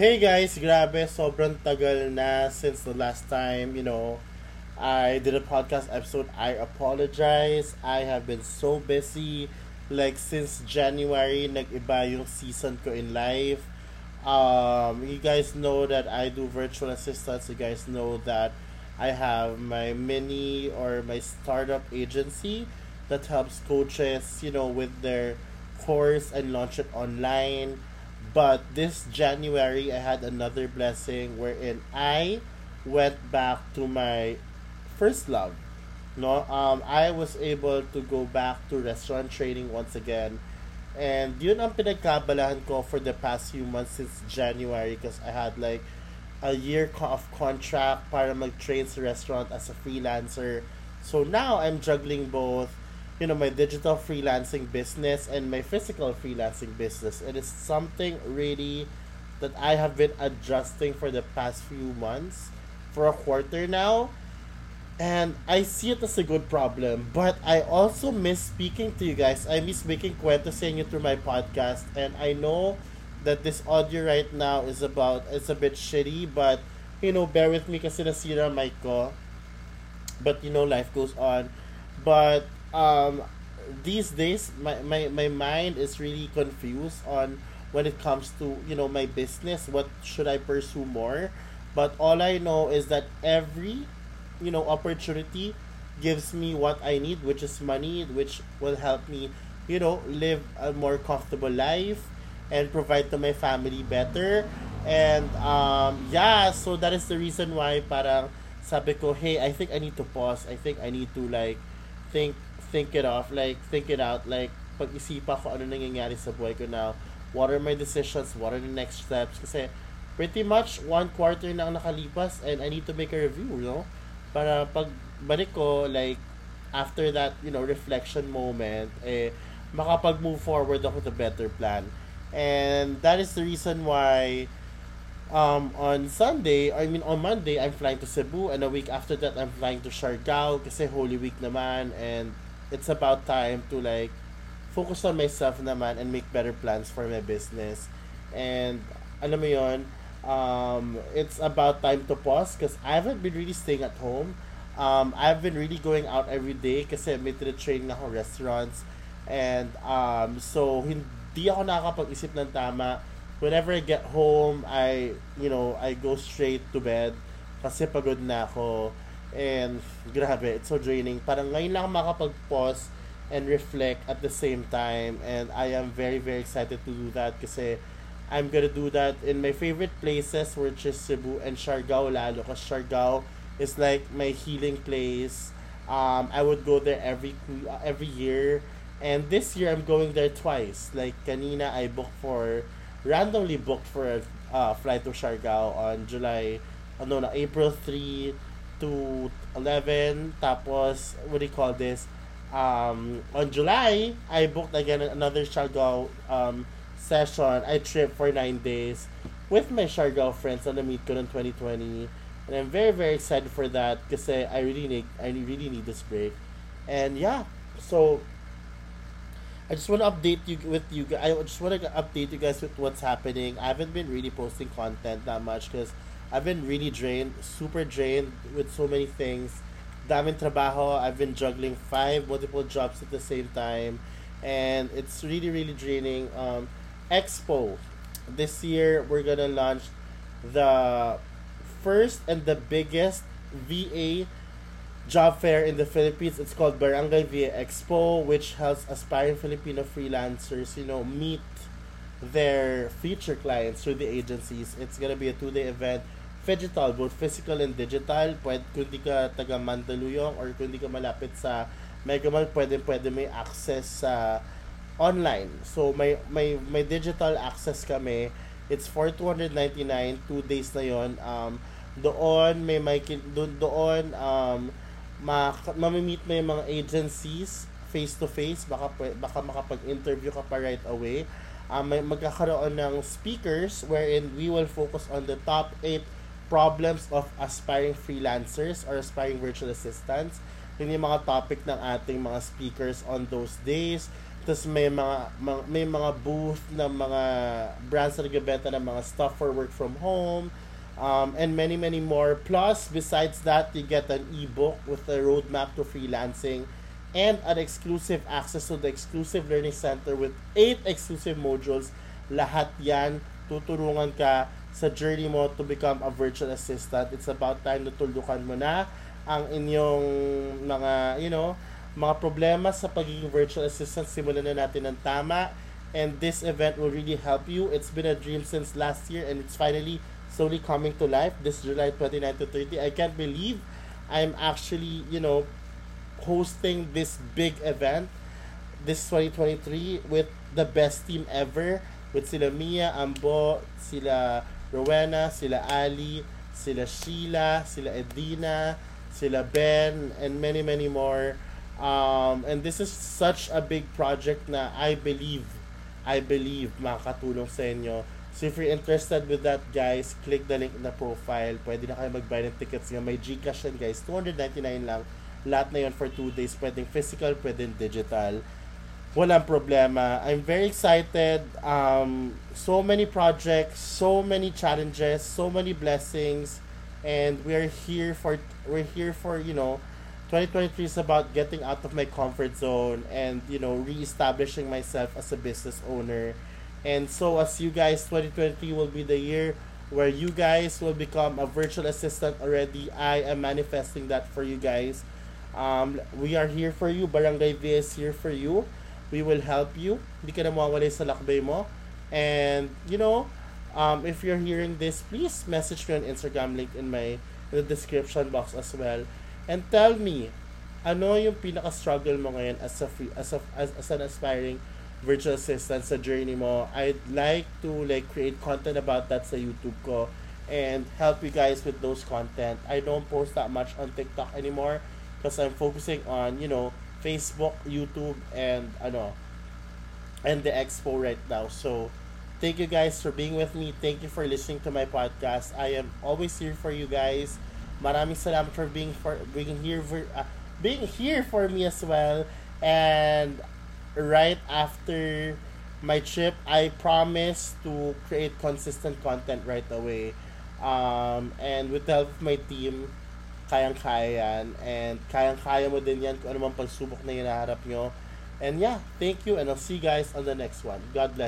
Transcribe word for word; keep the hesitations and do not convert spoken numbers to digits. Hey guys, grabe, sobrang tagal na since the last time, you know, I did a podcast episode. I apologize. I have been so busy. Like, since January, nag-iba yung season ko in life. Um, you guys know that I do virtual assistants. You guys know that I have my mini or my startup agency that helps coaches, you know, with their course and launch it online. But this January, I had another blessing wherein I went back to my first love. No, um, I was able to go back to restaurant training once again. And yun ang pinagkabalahan ko for the past few months since January, because I had like a year of contract para mag-train sa restaurant as a freelancer. So now I'm juggling both, you know, my digital freelancing business and my physical freelancing business. It is something really that I have been adjusting for the past few months, for a quarter now. And I see it as a good problem, but I also miss speaking to you guys. I miss making kwento sa inyo through my podcast. And I know that this audio right now is about, it's a bit shitty, but, you know, bear with me kasi nasira ang mic ko. But, you know, life goes on. But, Um, these days, my, my, my mind is really confused on when it comes to, you know, my business. What should I pursue more? But all I know is that every, you know, opportunity gives me what I need, which is money, which will help me, you know, live a more comfortable life and provide to my family better. And, um, yeah, so that is the reason why parang sabi ko, hey, I think I need to pause. I think I need to, like, think think it off, like, think it out, like, pag-isipa ko ano nangyayari sa buhay ko now, what are my decisions, what are the next steps, kasi pretty much one quarter na ang nakalipas and I need to make a review, you know, para pagbalik ko, like, after that, you know, reflection moment, eh, makapag-move forward ako to better plan. And that is the reason why Um, on Sunday, I mean on Monday, I'm flying to Cebu, and a week after that, I'm flying to Siargao kasi Holy Week naman, and it's about time to, like, focus on myself naman and make better plans for my business. And alam mo yun, um, it's about time to pause because I haven't been really staying at home. Um, I've been really going out every day kasi may tinatrain na akong restaurants, and um, so hindi ako nakakapag-isip ng tama. Whenever I get home, I, you know, I go straight to bed kasi pagod na ako. And grabe, it's so draining. Parang ngayon lang makapag-pause and reflect at the same time. And I am very, very excited to do that kasi I'm gonna do that in my favorite places, which is Cebu and Siargao lalo. Kasi Siargao is like my healing place. Um, I would go there every every year. And this year, I'm going there twice. Like, kanina I booked for... randomly booked for a uh, flight to Siargao on July, ano na, April third to eleven, tapos, what do you call this, um, on July, I booked again another Siargao um, session. I trip for nine days with my Siargao friends on the meet ko ng twenty twenty, and I'm very, very excited for that kasi I really need, I really need this break. And yeah, so, I just want to update you with you guys. I just want to update you guys with what's happening. I haven't been really posting content that much because I've been really drained, super drained with so many things. Daming trabaho. I've been juggling five multiple jobs at the same time, and it's really, really draining. Um, Expo this year, we're gonna launch the first and the biggest V A job fair in the Philippines. It's called Barangay V A Expo, which helps aspiring Filipino freelancers, you know, meet their future clients through the agencies. It's gonna be a two-day event, digital, both physical and digital. Pwede, kung di ka taga Mandaluyong or kung di ka malapit sa Megamall, pwede, pwede may access sa uh, online. So, may, may, may digital access kami. It's for two hundred ninety-nine, two days na yon. Um, doon, may, may, doon, doon, um, ma mamimit mo yung mga agencies face to face, baka baka makapag-interview ka pa right away. Um, may magkakaroon ng speakers wherein we will focus on the top eight problems of aspiring freelancers or aspiring virtual assistants. Yun yung mga topic ng ating mga speakers on those days. Tapos may mga, mga may mga booth ng mga brands na nagbebenta ng mga stuff for work from home, um, and many many more. Plus, besides that, you get an ebook with a roadmap to freelancing and an exclusive access to the exclusive learning center with eight exclusive modules. Lahat yan, tuturungan ka sa journey mo to become a virtual assistant. It's about time na tuldukan mo na ang inyong mga, you know, mga problema sa pagiging virtual assistant. Simulan na natin ng tama, and this event will really help you. It's been a dream since last year, and it's finally slowly coming to life this July twenty-ninth to thirtieth. I can't believe I'm actually, you know, hosting this big event this twenty twenty-three with the best team ever, with sila Mia, Ambo, sila Rowena, sila Ali, sila Sheila, sila Edina, sila Ben, and many many more. Um, and this is such a big project na I believe, I believe makakatulong sa inyo. So if you're interested with that, guys, click the link in the profile. Pwede na kayo mag-buy ng tickets nga. May Gcash yan, guys. two ninety-nine lang. Lahat na yun for two days. Pwedeng physical, pwedeng digital. Walang problema. I'm very excited. Um, so many projects, so many challenges, so many blessings. And we're here for, we're here for, you know, twenty twenty-three is about getting out of my comfort zone and, you know, reestablishing myself as a business owner. And so as you guys, twenty twenty-three will be the year where you guys will become a virtual assistant already. I am manifesting that for you guys. Um, we are here for you. Barangay V A is here for you. We will help you. Hindi ka na mawawalay sa lakbay mo. And, you know, um, if you're hearing this, please message me on Instagram, link in my in the description box as well. And tell me, ano yung pinaka-struggle mo ngayon as a free, as a as, as an aspiring virtual assistant sa journey mo? I'd like to like create content about that sa YouTube ko and help you guys with those content. I don't post that much on TikTok anymore because I'm focusing on, you know, Facebook, YouTube, and ano, and the expo right now. So thank you guys for being with me. Thank you for listening to my podcast. I am always here for you guys. Maraming salamat for being for being here for uh, being here for me as well. And right after my trip, I promise to create consistent content right away. Um, and with the help of my team, kayang-kaya yan. And kayang-kaya mo din yan kung ano mang pagsubok na hinaharap nyo. And yeah, thank you, and I'll see you guys on the next one. God bless.